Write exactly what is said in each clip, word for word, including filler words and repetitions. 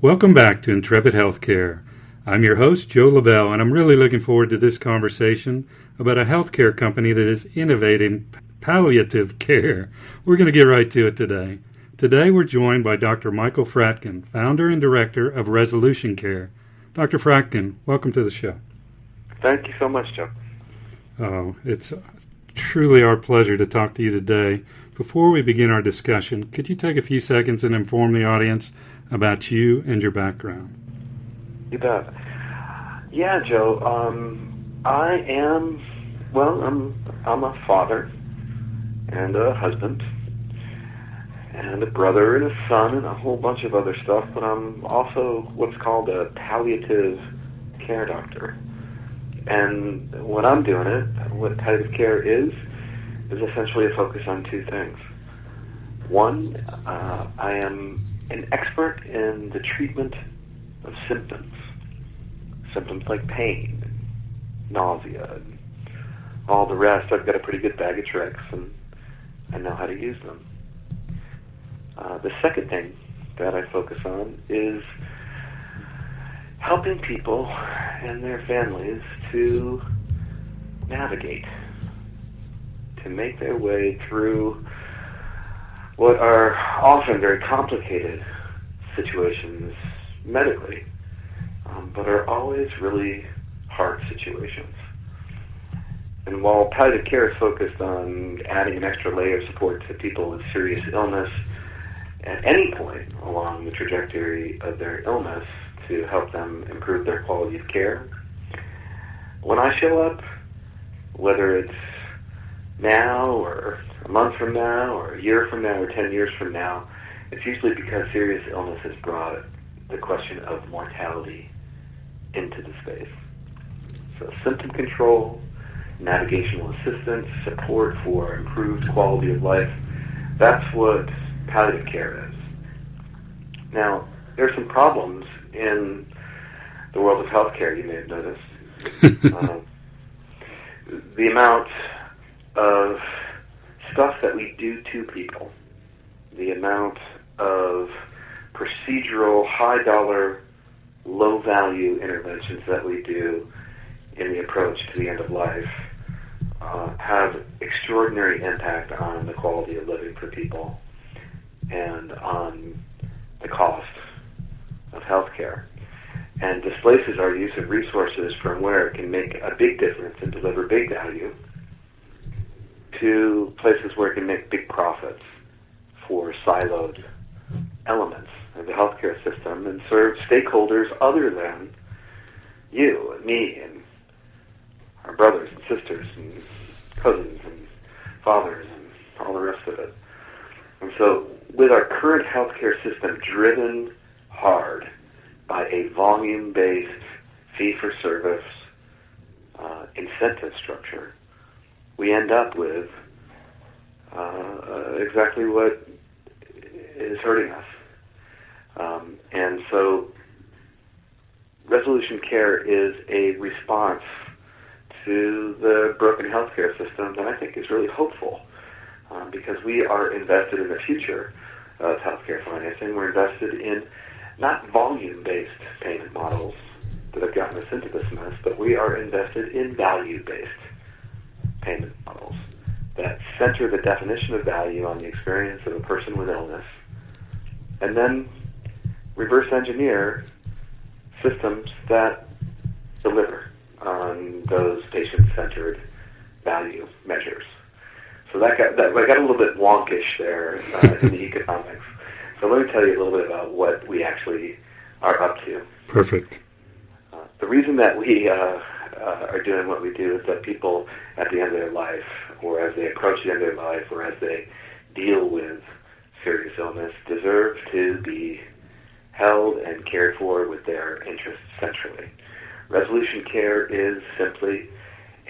Welcome back to Intrepid Healthcare. I'm your host, Joe Lavelle, and I'm really looking forward to this conversation about a healthcare company that is innovating palliative care. We're going to get right to it today. Today, we're joined by Doctor Michael Fratkin, founder and director of Resolution Care. Doctor Fratkin, welcome to the show. Thank you so much, Joe. Oh, it's truly our pleasure to talk to you today. Before we begin our discussion, could you take a few seconds and inform the audience about you and your background? You bet. Yeah, Joe. Um, I am, well, I'm, I'm a father and a husband and a brother and a son and a whole bunch of other stuff, but I'm also what's called a palliative care doctor. And what I'm doing it, what palliative care is, is essentially a focus on two things. One, uh, I am an expert in the treatment of symptoms, symptoms like pain, nausea, and all the rest. I've got a pretty good bag of tricks, and I know how to use them. Uh, the second thing that I focus on is helping people and their families to navigate, to make their way through what are often very complicated situations medically, um, but are always really hard situations. And while palliative care is focused on adding an extra layer of support to people with serious illness at any point along the trajectory of their illness to help them improve their quality of care, when I show up, whether it's now or a month from now or a year from now or ten years from now, it's usually because serious illness has brought the question of mortality into the space. So symptom control, navigational assistance, support for improved quality of life, that's what palliative care is. Now, there are some problems in the world of healthcare, you may have noticed. um, the amount of stuff that we do to people, the amount of procedural, high-dollar, low-value interventions that we do in the approach to the end of life uh, have extraordinary impact on the quality of living for people and on the cost of healthcare, and displaces our use of resources from where it can make a big difference and deliver big value to places where it can make big profits for siloed elements of the healthcare system and serve stakeholders other than you and me and our brothers and sisters and cousins and fathers and all the rest of it. And so with our current healthcare system driven hard by a volume-based fee-for-service uh, incentive structure, we end up with uh, exactly what is hurting us. Um, and so Resolution Care is a response to the broken healthcare system that I think is really hopeful um, because we are invested in the future of healthcare financing. We're invested in not volume-based payment models that have gotten us into this mess, but we are invested in value-based payment models that center the definition of value on the experience of a person with illness, and then reverse engineer systems that deliver on those patient-centered value measures. So that got, that, that got a little bit wonkish there uh, in the economics. So let me tell you a little bit about what we actually are up to. Perfect. Uh, the reason that we uh, uh, are doing what we do is that people at the end of their life, or as they approach the end of their life, or as they deal with serious illness, deserve to be held and cared for with their interests centrally. Resolution Care is simply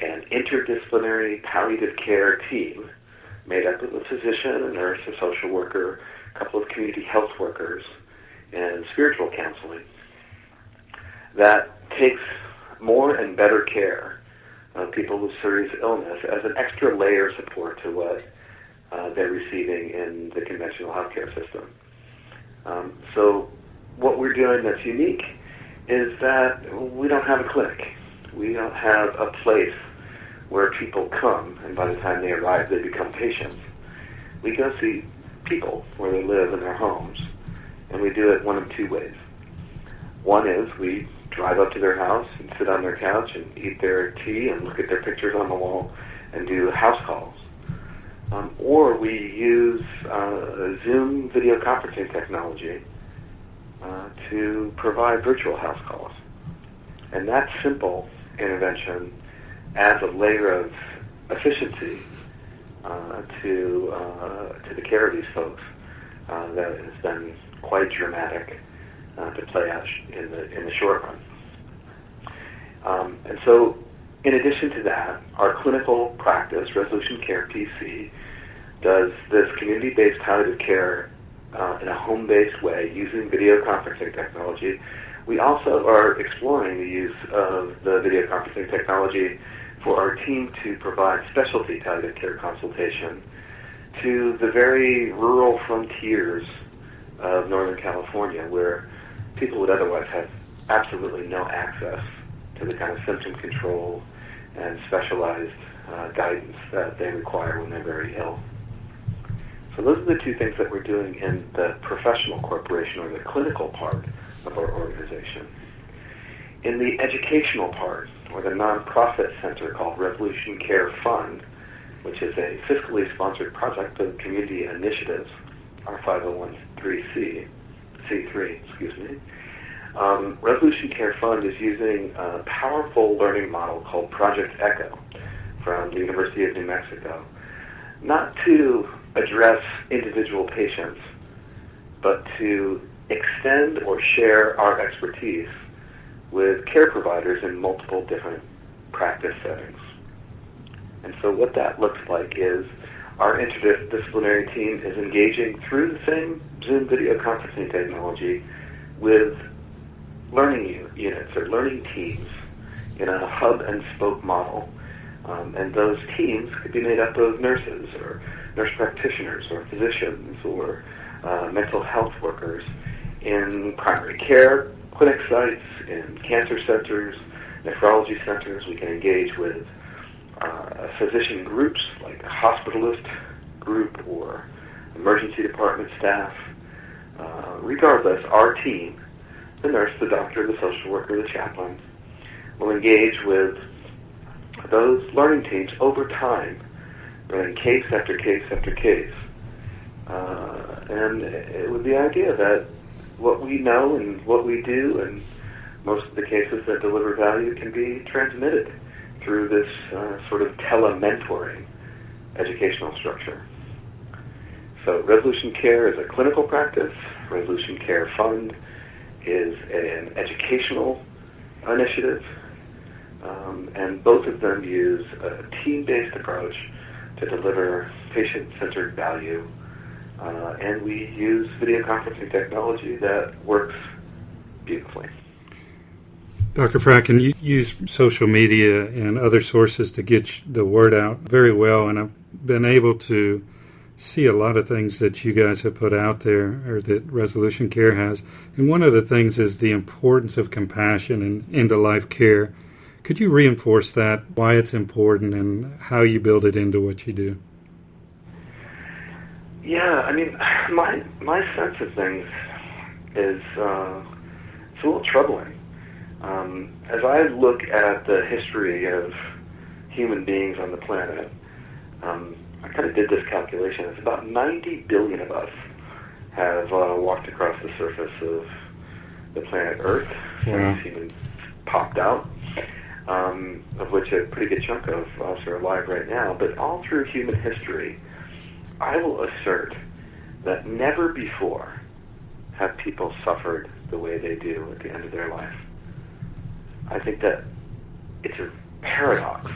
an interdisciplinary palliative care team made up of a physician, a nurse, a social worker, a couple of community health workers, and spiritual counseling that takes more and better care of people with serious illness as an extra layer of support to what uh, uh, they're receiving in the conventional healthcare system. Um, so what we're doing that's unique is that we don't have a clinic. We don't have a place where people come, and by the time they arrive, they become patients. We go see people where they live in their homes, and we do it one of two ways. One is we drive up to their house and sit on their couch and eat their tea and look at their pictures on the wall and do house calls. Um, or we use uh, Zoom video conferencing technology uh, to provide virtual house calls. And that simple intervention adds a layer of efficiency uh, to uh, to the care of these folks uh, that has been quite dramatic uh, to play out in the in the short run. Um, and so, in addition to that, our clinical practice, Resolution Care P C, does this community-based palliative care uh, in a home-based way using video conferencing technology. We also are exploring the use of the video conferencing technology for our team to provide specialty palliative care consultation to the very rural frontiers of Northern California, where people would otherwise have absolutely no access to the kind of symptom control and specialized uh, guidance that they require when they're very ill. So those are the two things that we're doing in the professional corporation or the clinical part of our organization. In the educational part, or the nonprofit center called Resolution Care Fund, which is a fiscally sponsored project of community initiatives, our five oh one c three, excuse me, um, Resolution Care Fund is using a powerful learning model called Project ECHO from the University of New Mexico, not to address individual patients, but to extend or share our expertise with care providers in multiple different practice settings. And so what that looks like is our interdisciplinary team is engaging through the same Zoom video conferencing technology with learning units or learning teams in a hub and spoke model. Um, and those teams could be made up of nurses or nurse practitioners or physicians or uh, mental health workers in primary care clinic sites, in cancer centers, nephrology centers. We can engage with uh, physician groups like a hospitalist group or emergency department staff. Uh, regardless, our team, the nurse, the doctor, the social worker, the chaplain, will engage with those learning teams over time, running case after case after case. Uh, and it was the idea that what we know and what we do and most of the cases that deliver value can be transmitted through this uh, sort of tele-mentoring educational structure. So Resolution Care is a clinical practice. Resolution Care Fund is an educational initiative. Um, and both of them use a team-based approach to deliver patient-centered value. Uh, and we use video conferencing technology that works beautifully. Doctor Fratkin, you use social media and other sources to get the word out very well, and I've been able to see a lot of things that you guys have put out there or that Resolution Care has. And one of the things is the importance of compassion and end-of-life care. Could you reinforce that, why it's important, and how you build it into what you do? Yeah, I mean, my my sense of things is uh, it's a little troubling. Um, as I look at the history of human beings on the planet, um, I kind of did this calculation. It's about ninety billion of us have uh, walked across the surface of the planet Earth since humans popped out. Um, of which a pretty good chunk of us are alive right now, but all through human history, I will assert that never before have people suffered the way they do at the end of their life. I think that it's a paradox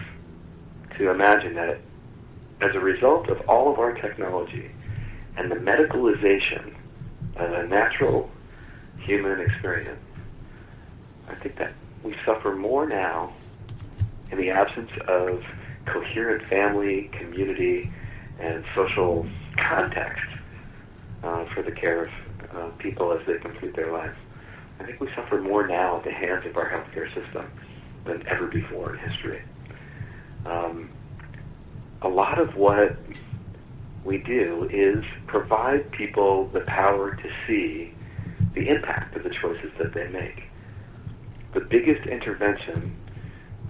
to imagine that as a result of all of our technology and the medicalization of a natural human experience, I think that we suffer more now in the absence of coherent family, community, and social context uh, for the care of uh, people as they complete their lives. I think we suffer more now at the hands of our healthcare system than ever before in history. Um, a lot of what we do is provide people the power to see the impact of the choices that they make. The biggest intervention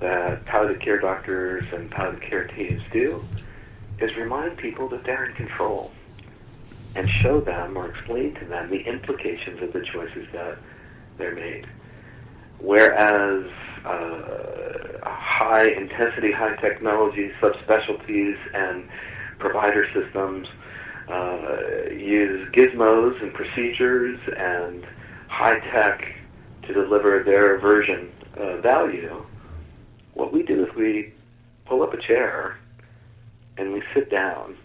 that palliative care doctors and palliative care teams do is remind people that they're in control and show them or explain to them the implications of the choices that they're made. Whereas uh, high intensity, high technology, subspecialties, and provider systems uh, use gizmos and procedures and high tech to deliver their version of value, what we do is we pull up a chair and we sit down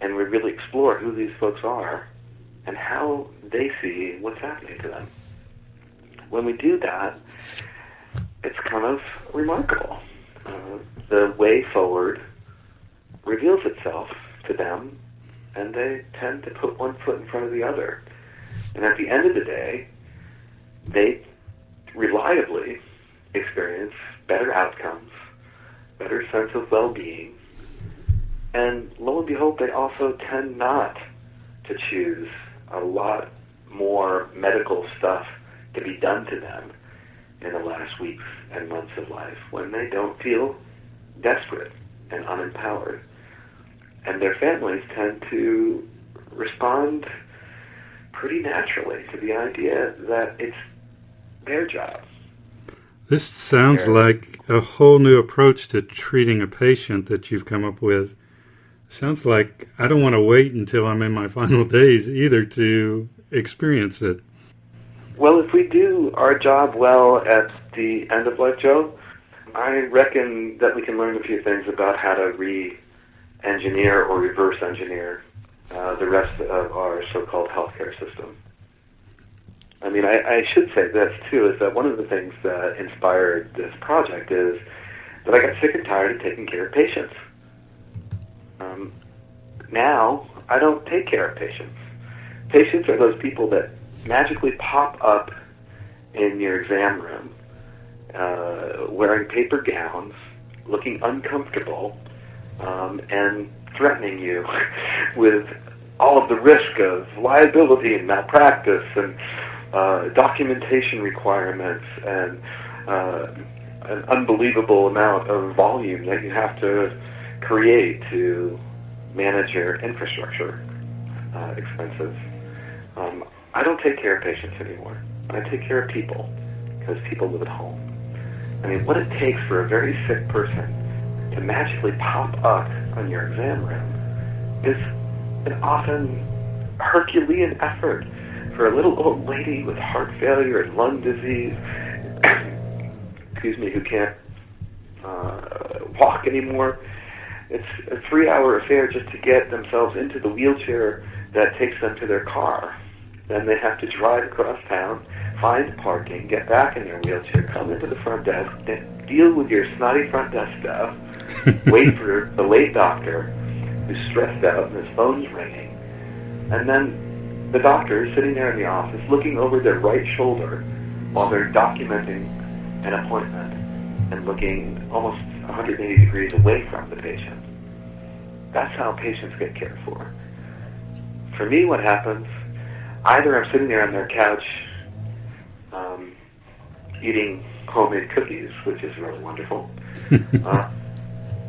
and we really explore who these folks are and how they see what's happening to them. When we do that, it's kind of remarkable. Uh, the way forward reveals itself to them, and they tend to put one foot in front of the other. And at the end of the day, they reliably experience better outcomes, better sense of well-being, and lo and behold, they also tend not to choose a lot more medical stuff to be done to them in the last weeks and months of life when they don't feel desperate and unempowered. And their families tend to respond pretty naturally to the idea that it's their job. This sounds like a whole new approach to treating a patient that you've come up with. Sounds like I don't want to wait until I'm in my final days either to experience it. Well, if we do our job well at the end of life, Joe, I reckon that we can learn a few things about how to re-engineer or reverse engineer uh, the rest of our so-called healthcare system. I mean, I, I should say this, too, is that one of the things that inspired this project is that I got sick and tired of taking care of patients. Um, now, I don't take care of patients. Patients are those people that magically pop up in your exam room, uh, wearing paper gowns, looking uncomfortable, um, and threatening you with all of the risk of liability and malpractice and Uh, documentation requirements and uh, an unbelievable amount of volume that you have to create to manage your infrastructure uh, expenses. Um, I don't take care of patients anymore. I take care of people because people live at home. I mean, what it takes for a very sick person to magically pop up on your exam room is an often Herculean effort. For a little old lady with heart failure and lung disease, excuse me, who can't uh, walk anymore, it's a three-hour affair just to get themselves into the wheelchair that takes them to their car. Then they have to drive across town, find parking, get back in their wheelchair, come into the front desk, then deal with your snotty front desk stuff, wait for the late doctor who's stressed out and his phone's ringing, and then the doctor is sitting there in the office looking over their right shoulder while they're documenting an appointment and looking almost one hundred eighty degrees away from the patient. That's how patients get cared for. For me, what happens, either I'm sitting there on their couch um, eating homemade cookies, which is really wonderful, uh,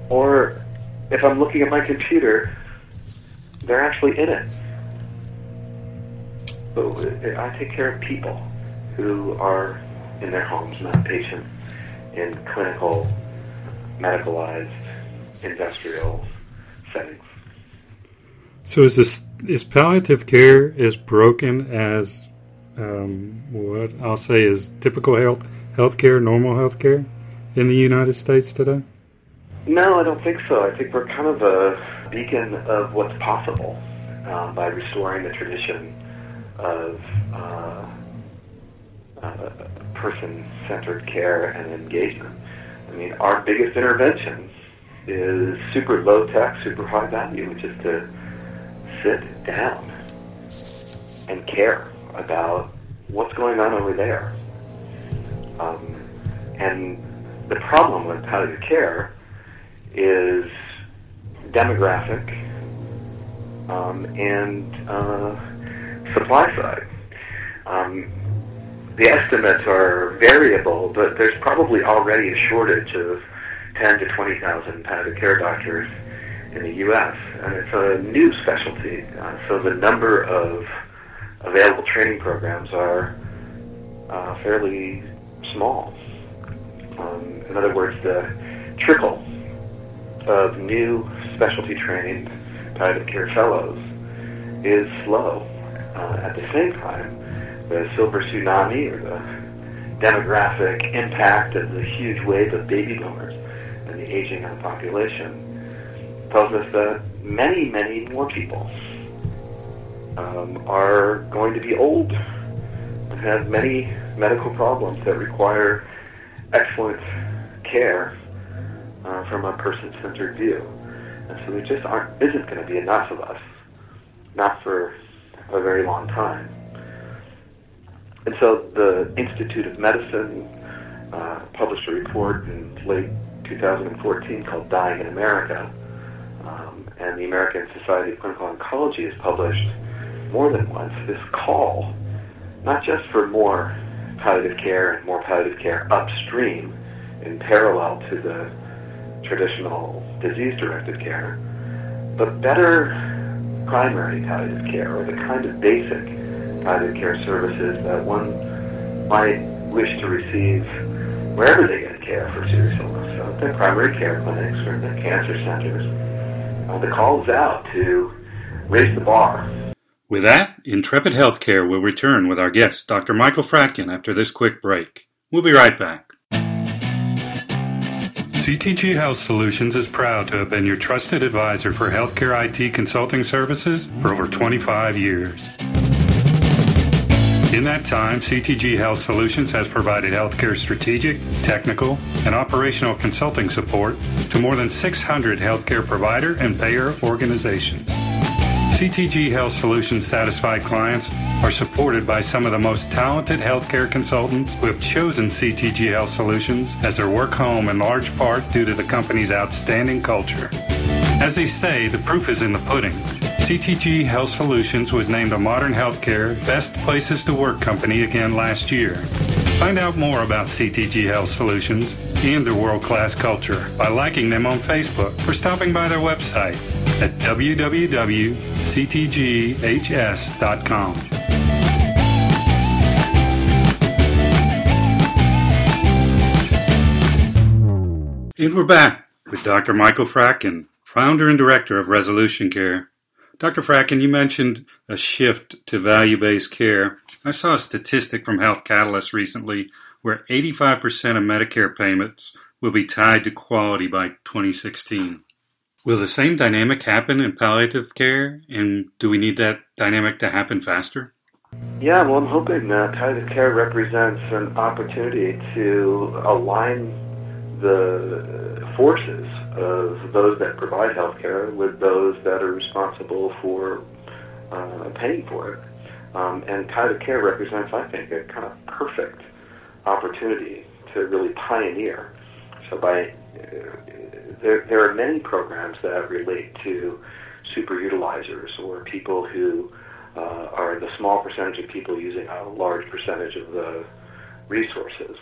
or if I'm looking at my computer, they're actually in it. But I take care of people who are in their homes, not patients in clinical, medicalized, industrial settings. So is this is palliative care as broken as um, what I'll say is typical health healthcare, normal healthcare in the United States today? No, I don't think so. I think we're kind of a beacon of what's possible um, by restoring the tradition of uh, uh, person-centered care and engagement. I mean, our biggest intervention is super low tech, super high value, which is to sit down and care about what's going on over there. Um, and the problem with palliative care is demographic um, and uh, supply side. Um, the estimates are variable, but there's probably already a shortage of ten to twenty thousand palliative care doctors in the U S, and it's a new specialty, uh, so the number of available training programs are uh, fairly small. Um, in other words, the trickle of new specialty trained palliative care fellows is slow. Uh, at the same time, the silver tsunami, or the demographic impact of the huge wave of baby boomers and the aging of the population, tells us that many, many more people um, are going to be old and have many medical problems that require excellent care uh, from a person-centered view. And so there just aren't, isn't going to be enough of us, not for a very long time. And so the Institute of Medicine uh, published a report in late two thousand fourteen called Dying in America, um, and the American Society of Clinical Oncology has published more than once this call, not just for more palliative care and more palliative care upstream in parallel to the traditional disease-directed care, but better primary palliative care, or the kind of basic palliative care services that one might wish to receive wherever they get care for serious illness, so at their primary care clinics or their cancer centers. Uh, the call is out to raise the bar. With that, Intrepid Healthcare will return with our guest, Doctor Michael Fratkin, after this quick break. We'll be right back. C T G Health Solutions is proud to have been your trusted advisor for healthcare I T consulting services for over twenty-five years. In that time, C T G Health Solutions has provided healthcare strategic, technical, and operational consulting support to more than six hundred healthcare provider and payer organizations. C T G Health Solutions satisfied clients are supported by some of the most talented healthcare consultants who have chosen C T G Health Solutions as their work home in large part due to the company's outstanding culture. As they say, the proof is in the pudding. C T G Health Solutions was named a Modern Healthcare Best Places to Work company again last year. Find out more about C T G Health Solutions and their world-class culture by liking them on Facebook or stopping by their website at w w w dot c t g h s dot com. And we're back with Doctor Michael Fratkin, founder and director of Resolution Care. Doctor Fratkin, you mentioned a shift to value-based care. I saw a statistic from Health Catalyst recently where eighty-five percent of Medicare payments will be tied to quality by twenty sixteen. Will the same dynamic happen in palliative care, and do we need that dynamic to happen faster? Yeah, well, I'm hoping that palliative care represents an opportunity to align the forces of those that provide healthcare with those that are responsible for uh, paying for it. Um, and palliative care represents, I think, a kind of perfect opportunity to really pioneer. So by, uh, there, there are many programs that relate to super utilizers, or people who uh, are the small percentage of people using a large percentage of the resources.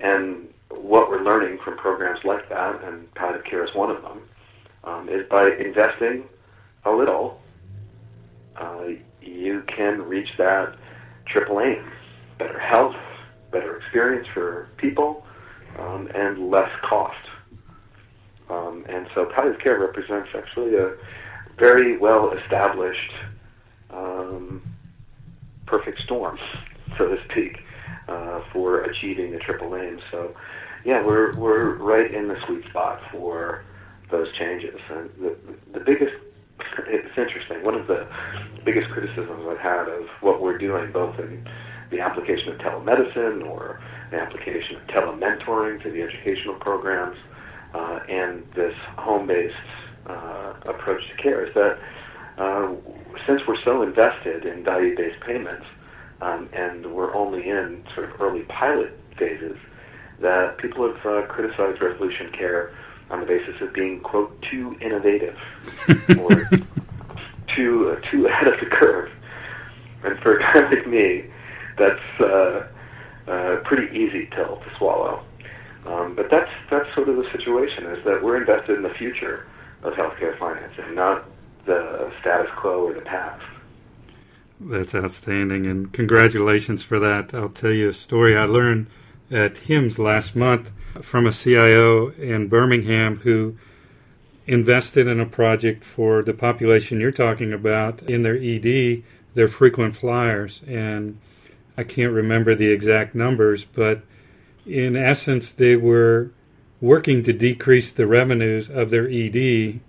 And what we're learning from programs like that, and palliative care is one of them, um, is by investing a little, uh, you can reach that triple aim: better health, better experience for people, um, and less cost. Um, and so palliative care represents actually a very well-established um, perfect storm, so to speak, Uh, for achieving the triple aim. So, yeah, we're we're right in the sweet spot for those changes. And the the biggest, it's interesting, one of the biggest criticisms I've had of what we're doing, both in the application of telemedicine or the application of telementoring to the educational programs, uh, and this home-based uh, approach to care is that uh, since we're so invested in value-based payments um, and we're only in sort of early pilot phases, that people have uh, criticized Resolution Care on the basis of being, quote, too innovative or too, uh, too ahead of the curve. And for a guy like me, that's uh, a pretty easy pill to swallow. Um, but that's that's sort of the situation, is that we're invested in the future of healthcare finance and not the status quo or the past. That's outstanding, and congratulations for that. I'll tell you a story I learned at HIMSS last month from a C I O in Birmingham who invested in a project for the population you're talking about in their E D, their frequent flyers. And I can't remember the exact numbers, but in essence, they were working to decrease the revenues of their E D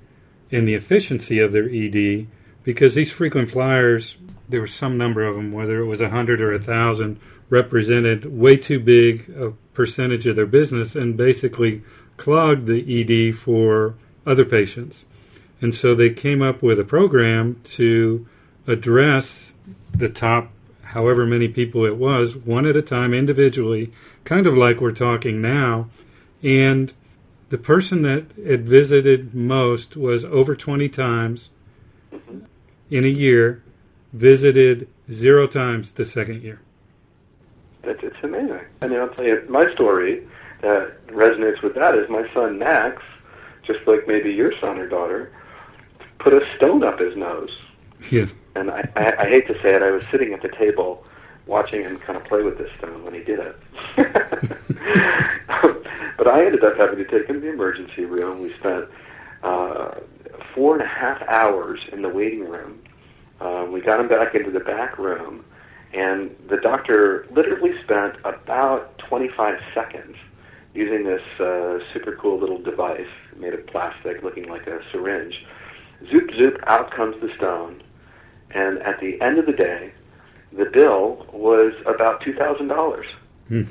and the efficiency of their E D, because these frequent flyers, there were some number of them, whether it was one hundred or one thousand, represented way too big a percentage of their business and basically clogged the E D for other patients. And so they came up with a program to address the top however many people it was, one at a time individually, kind of like we're talking now. And the person that had visited most was over twenty times in a year, visited zero times the second year. It's, it's amazing. I mean, I'll tell you, my story that resonates with that is my son Max, just like maybe your son or daughter, put a stone up his nose. Yeah. And I, I, I hate to say it, I was sitting at the table watching him kind of play with this stone when he did it. But I ended up having to take him to the emergency room. We spent uh, four and a half hours in the waiting room. Uh, we got him back into the back room, and the doctor literally spent about twenty-five seconds using this uh, super cool little device made of plastic looking like a syringe. Zoop, zoop, out comes the stone. And at the end of the day, the bill was about two thousand dollars. Hmm.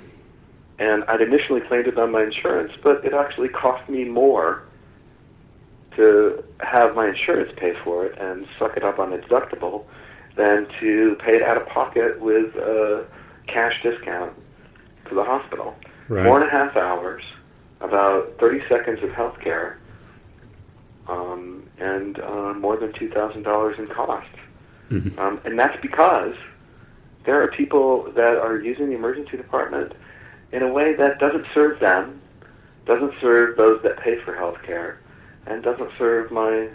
And I'd initially claimed it on my insurance, but it actually cost me more to have my insurance pay for it and suck it up on a deductible than to pay it out of pocket with a cash discount to the hospital. Right. Four and a half hours, about thirty seconds of health care, um, and uh, more than two thousand dollars in cost. Mm-hmm. Um, and that's because there are people that are using the emergency department in a way that doesn't serve them, doesn't serve those that pay for health care, and doesn't serve my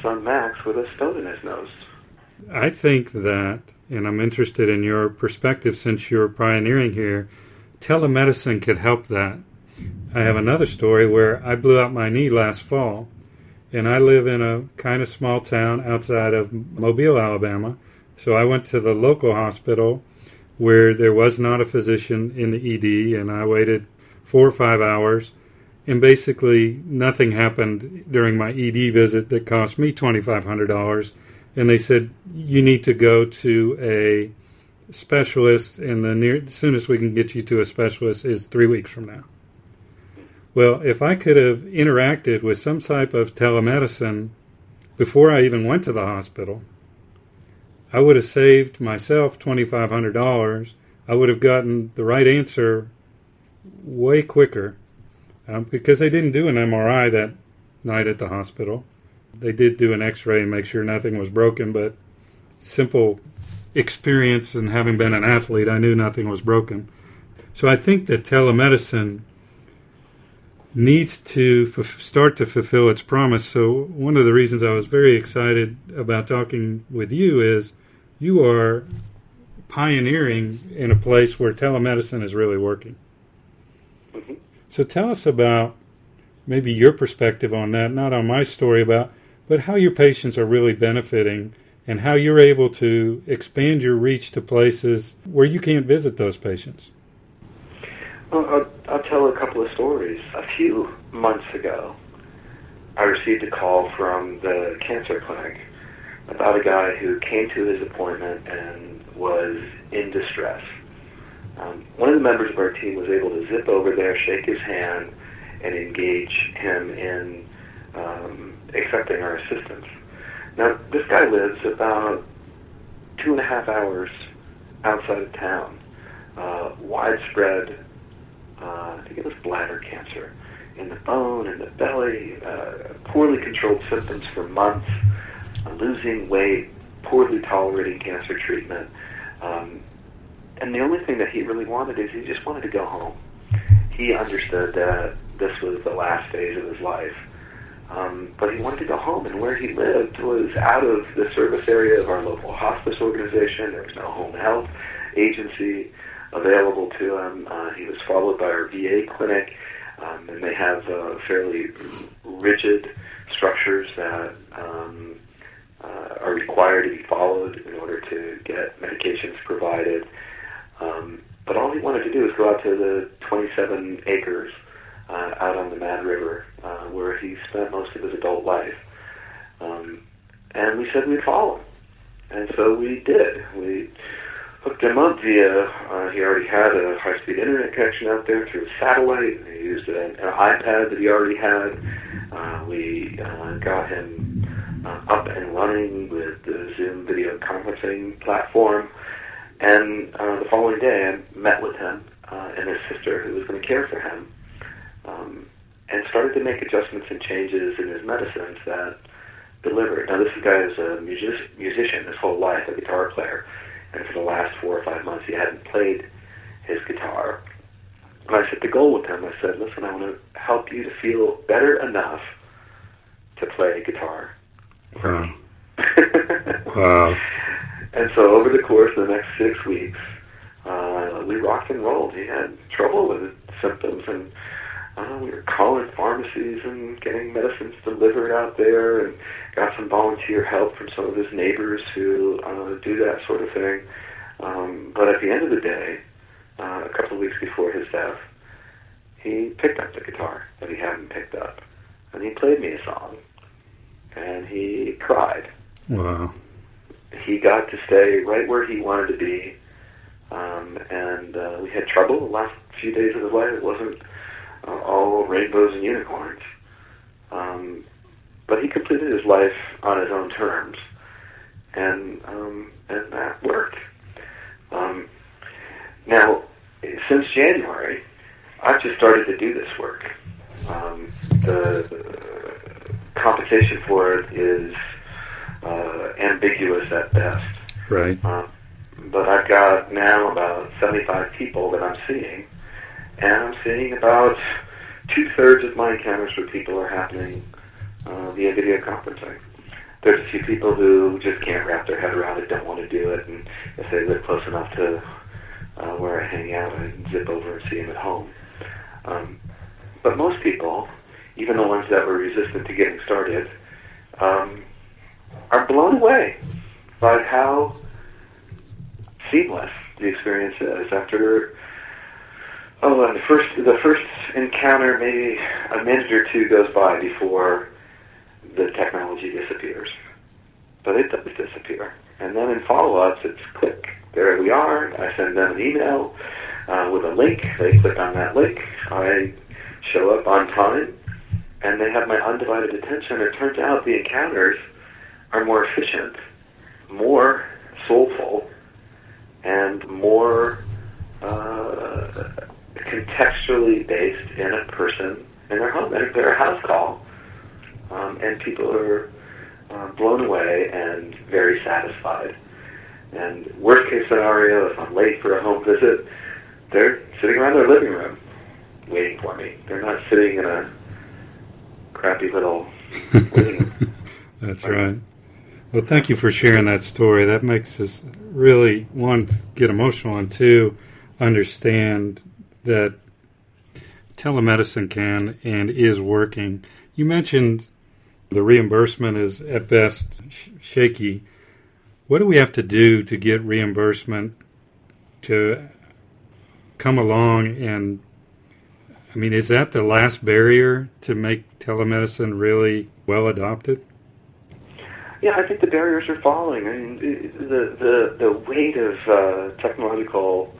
son Max with a stone in his nose. I think that, and I'm interested in your perspective since you're pioneering here, telemedicine could help that. I have another story where I blew out my knee last fall. And I live in a kind of small town outside of Mobile, Alabama. So I went to the local hospital where there was not a physician in the E D, and I waited four or five hours. And basically nothing happened during my E D visit that cost me twenty-five hundred dollars. And they said, you need to go to a specialist, and the near, soonest we can get you to a specialist is three weeks from now. Well, if I could have interacted with some type of telemedicine before I even went to the hospital, I would have saved myself twenty-five hundred dollars. I would have gotten the right answer way quicker um, because they didn't do an M R I that night at the hospital. They did do an x-ray and make sure nothing was broken, but simple experience and having been an athlete, I knew nothing was broken. So I think that telemedicine needs to f- start to fulfill its promise. So one of the reasons I was very excited about talking with you is you are pioneering in a place where telemedicine is really working. Mm-hmm. So tell us about maybe your perspective on that, not on my story about, but how your patients are really benefiting and how you're able to expand your reach to places where you can't visit those patients. Well, I'll, I'll tell a couple of stories. A few months ago, I received a call from the cancer clinic about a guy who came to his appointment and was in distress. Um, one of the members of our team was able to zip over there, shake his hand, and engage him in um, accepting our assistance. Now, this guy lives about two and a half hours outside of town, uh, widespread, uh, I think it was bladder cancer, in the bone, in the belly, uh, poorly controlled symptoms for months, uh, losing weight, poorly tolerating cancer treatment. Um, and the only thing that he really wanted is he just wanted to go home. He understood that this was the last phase of his life. Um, but he wanted to go home, and where he lived was out of the service area of our local hospice organization. There was no home health agency available to him. Uh, he was followed by our V A clinic, um, and they have uh, fairly rigid structures that um, uh, are required to be followed in order to get medications provided. Um, but all he wanted to do was go out to the twenty-seven acres Uh, out on the Mad River, uh, where he spent most of his adult life. Um, and we said we'd follow him. And so we did. We hooked him up via, uh, he already had a high-speed internet connection out there through a satellite. He used an, an iPad that he already had. Uh, we uh, got him uh, up and running with the Zoom video conferencing platform. And uh, the following day, I met with him uh, and his sister, who was going to care for him. Um, and started to make adjustments and changes in his medicines that delivered. Now, this guy is a music- musician his whole life, a guitar player, and for the last four or five months he hadn't played his guitar. And I set the goal with him. I said, listen, I want to help you to feel better enough to play guitar. Wow. Wow. And so over the course of the next six weeks, uh, we rocked and rolled. He had trouble with symptoms, and Uh, we were calling pharmacies and getting medicines delivered out there, and got some volunteer help from some of his neighbors who uh, do that sort of thing. Um, but at the end of the day, uh, a couple of weeks before his death, he picked up the guitar that he hadn't picked up, and he played me a song, and he cried. Wow. He got to stay right where he wanted to be, um, and uh, we had trouble the last few days of his life. It wasn't Uh, all rainbows and unicorns. Um, but he completed his life on his own terms, and um, and that worked. Um, now, since January, I've just started to do this work. Um, the uh, compensation for it is uh, ambiguous at best. Right. Uh, but I've got now about seventy-five people that I'm seeing, and I'm seeing about two-thirds of my encounters with people are happening uh, via video conferencing. There's a few people who just can't wrap their head around it, don't want to do it, and if they live close enough to uh, where I hang out, I zip over and see them at home. Um, but most people, even the ones that were resistant to getting started, um, are blown away by how seamless the experience is after... Oh, and the first the first encounter, maybe a minute or two goes by before the technology disappears. But it does disappear. And then in follow-ups, it's click. There we are. I send them an email uh, with a link. They click on that link. I show up on time, and they have my undivided attention. It turns out the encounters are more efficient, more soulful, and more... Uh, contextually based in a person in their home, in their house call, um, and people are uh, blown away and very satisfied. And worst case scenario, if I'm late for a home visit, they're sitting around their living room waiting for me. They're not sitting in a crappy little living room. That's right. Well, thank you for sharing that story. That makes us really, one, get emotional, and two, understand that telemedicine can and is working. You mentioned the reimbursement is at best sh- shaky. What do we have to do to get reimbursement to come along? And, I mean, is that the last barrier to make telemedicine really well adopted? Yeah, I think the barriers are falling. I mean, the the, the weight of uh, technological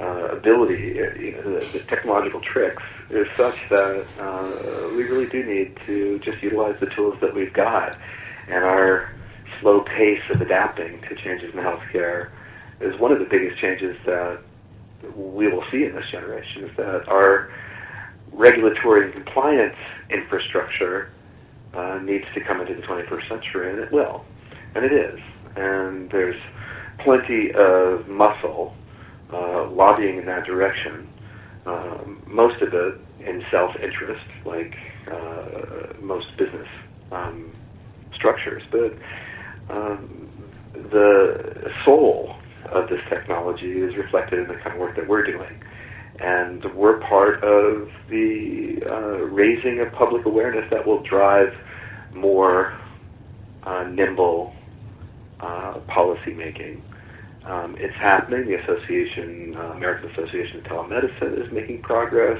uh, ability, you know, the, the technological tricks is such that uh, we really do need to just utilize the tools that we've got, and our slow pace of adapting to changes in healthcare is one of the biggest changes that we will see in this generation, is that our regulatory and compliance infrastructure uh, needs to come into the twenty-first century, and it will, and it is. And there's plenty of muscle uh, lobbying in that direction, um, most of it in self-interest, like uh, most business um, structures. But um, the soul of this technology is reflected in the kind of work that we're doing. And we're part of the uh, raising of public awareness that will drive more uh, nimble uh, policy making. Um, it's happening. The association, uh, American Association of Telemedicine, is making progress.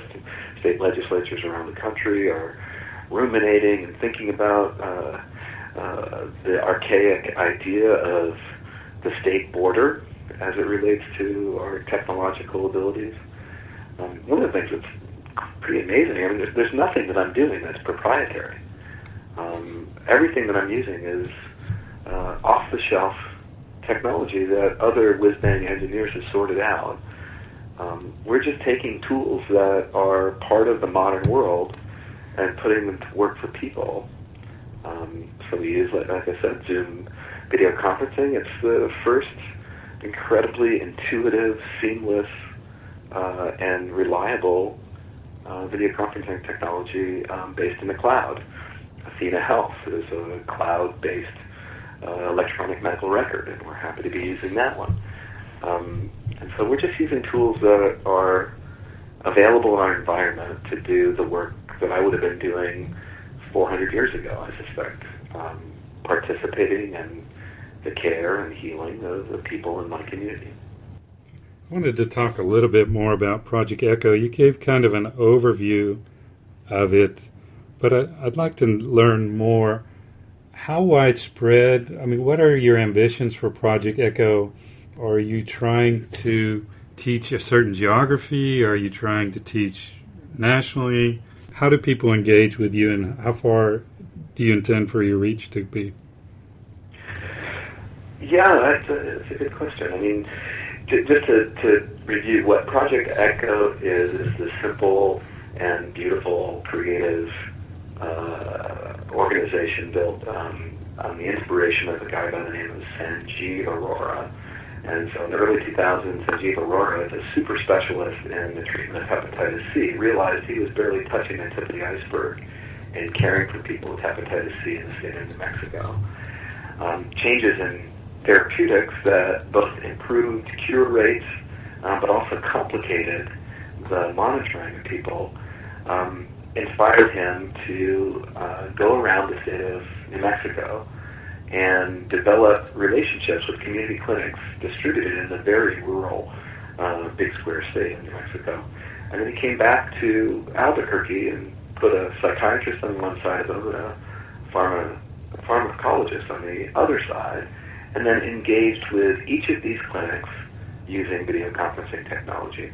State legislatures around the country are ruminating and thinking about uh, uh, the archaic idea of the state border as it relates to our technological abilities. Um, one of the things that's pretty amazing, I mean, there's, there's nothing that I'm doing that's proprietary. Um, everything that I'm using is uh, off-the-shelf technology that other whiz-bang engineers have sorted out. Um, we're just taking tools that are part of the modern world and putting them to work for people. Um, so we use, like I said, Zoom video conferencing. It's the first incredibly intuitive, seamless, Uh, and reliable uh, video conferencing technology um, based in the cloud. Athena Health is a cloud-based uh, electronic medical record, and we're happy to be using that one. Um, and so we're just using tools that are available in our environment to do the work that I would have been doing four hundred years ago, I suspect, um, participating in the care and healing of the people in my community. I wanted to talk a little bit more about Project ECHO. You gave kind of an overview of it, but I, I'd like to learn more. How widespread, I mean, what are your ambitions for Project ECHO? Are you trying to teach a certain geography? Are you trying to teach nationally? How do people engage with you, and how far do you intend for your reach to be? Yeah, that's a, that's a good question. I mean, just to, to review, what Project ECHO is, is the simple and beautiful, creative uh, organization built um, on the inspiration of a guy by the name of Sanjeev Arora. And so in the early two thousands, Sanjeev Arora, as a super specialist in the treatment of hepatitis C, realized he was barely touching the tip of the iceberg in caring for people with hepatitis C in the state of New Mexico. Um, changes in therapeutics that both improved cure rates uh, but also complicated the monitoring of people um, inspired him to uh, go around the state of New Mexico and develop relationships with community clinics distributed in the very rural uh, Big Square state of New Mexico. And then he came back to Albuquerque and put a psychiatrist on one side of it, a, pharma, a pharmacologist on the other side, and then engaged with each of these clinics using video conferencing technology.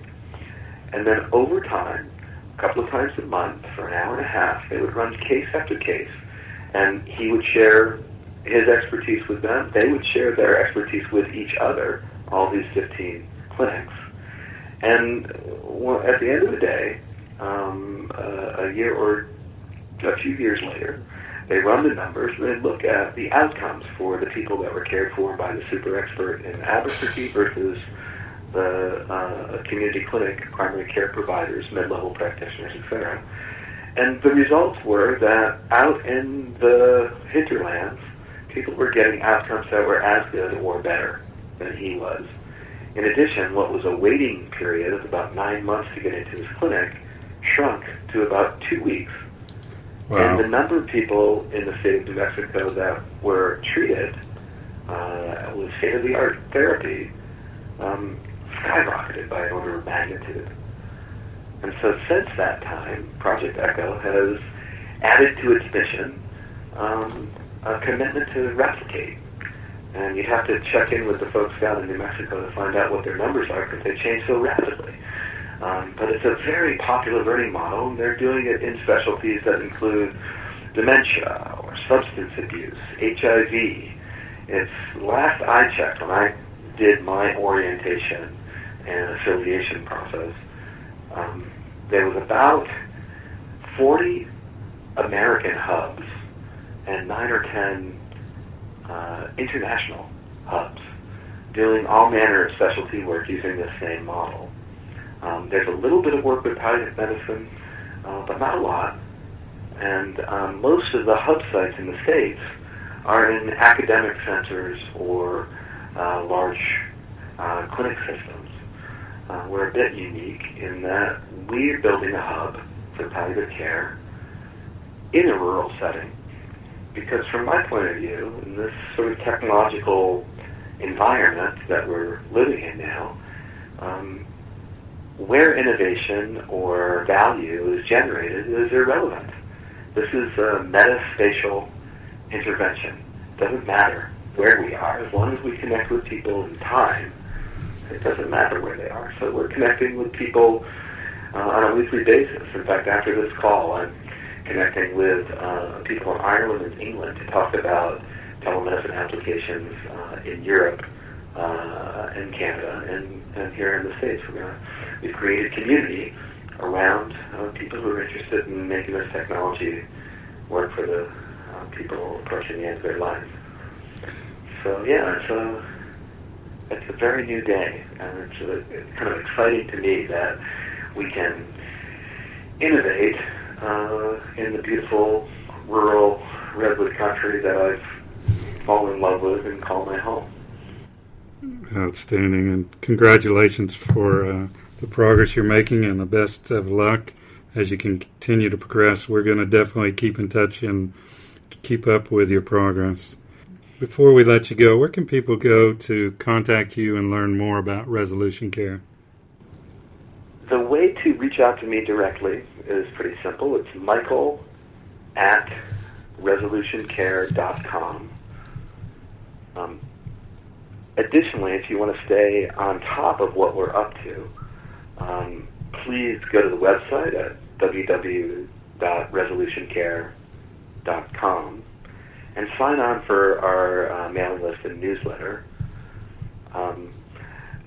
And then over time, a couple of times a month, for an hour and a half, they would run case after case, and he would share his expertise with them. They would share their expertise with each other, all these fifteen clinics. And at the end of the day, um, a year or a few years later, they run the numbers, and they look at the outcomes for the people that were cared for by the super expert in Albuquerque versus the uh, community clinic, primary care providers, mid-level practitioners, et cetera. And the results were that out in the hinterlands, people were getting outcomes that were as good or better than he was. In addition, what was a waiting period of about nine months to get into his clinic shrunk to about two weeks. Wow. And the number of people in the state of New Mexico that were treated uh, with state-of-the-art therapy um, skyrocketed by an order of magnitude. And so since that time, Project ECHO has added to its mission um, a commitment to replicate And you have to check in with the folks down in New Mexico to find out what their numbers are because they change so rapidly. Um, but it's a very popular learning model, and they're doing it in specialties that include dementia or substance abuse, H I V. It's last I checked when I did my orientation and affiliation process, um, there was about forty American hubs and nine or ten uh, international hubs doing all manner of specialty work using this same model. Um, there's a little bit of work with palliative medicine, uh, but not a lot. And um, most of the hub sites in the States are in academic centers or uh, large uh, clinic systems. Uh, we're a bit unique in that we're building a hub for palliative care in a rural setting. Because from my point of view, in this sort of technological environment that we're living in now, um, where innovation or value is generated is irrelevant. This is a metaspatial intervention. It doesn't matter where we are. As long as we connect with people in time, it doesn't matter where they are. So we're connecting with people uh, on a weekly basis. In fact, after this call, I'm connecting with uh, people in Ireland and England to talk about telemedicine applications uh, in Europe, uh, in Canada, and, and here in the States. We're gonna, we've created community around uh, people who are interested in making this technology work for the uh, people approaching the end of their lives. So yeah, it's a, it's a very new day, and it's, a, it's kind of exciting to me that we can innovate uh, in the beautiful rural redwood country that I've fallen in love with and call my home. Outstanding, and congratulations for uh, the progress you're making, and the best of luck as you can continue to progress. We're going to definitely keep in touch and keep up with your progress. Before we let you go, where can people go to contact you and learn more about Resolution Care? The way to reach out to me directly is pretty simple. It's Michael at resolution care dot com. Um, additionally, if you want to stay on top of what we're up to, um, please go to the website at w w w dot resolution care dot com and sign on for our uh, mailing list and newsletter. Um,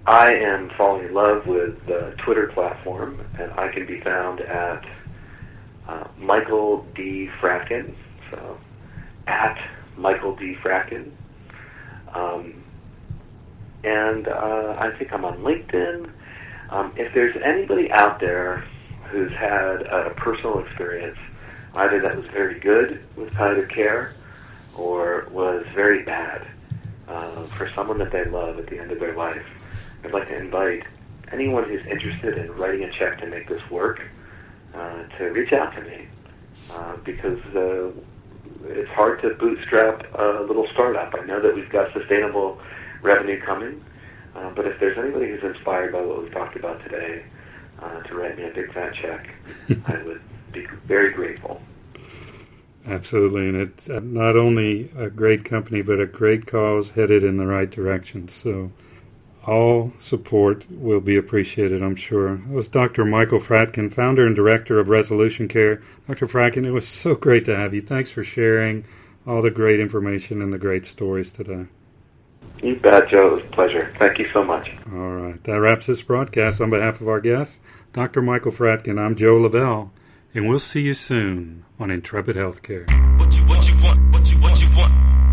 I am falling in love with the Twitter platform, and I can be found at uh, Michael D. Fratkin, so at Michael D. Fratkin. Um, and uh, I think I'm on LinkedIn. Um, if there's anybody out there who's had a personal experience, either that was very good with palliative care or was very bad uh, for someone that they love at the end of their life, I'd like to invite anyone who's interested in writing a check to make this work uh, to reach out to me uh, because uh, it's hard to bootstrap a little startup. I know that we've got sustainable revenue coming. Uh, but if there's anybody who's inspired by what we've talked about today uh, to write me a big fat check, I would be very grateful. Absolutely. And it's not only a great company, but a great cause headed in the right direction. So all support will be appreciated, I'm sure. It was Doctor Michael Fratkin, founder and director of Resolution Care. Doctor Fratkin, it was so great to have you. Thanks for sharing all the great information and the great stories today. You bet, Joe. It was a pleasure. Thank you so much. All right. That wraps this broadcast. On behalf of our guests, Doctor Michael Fratkin, I'm Joe Lavelle, and we'll see you soon on Intrepid Healthcare. What you, what you want, what you, what you want.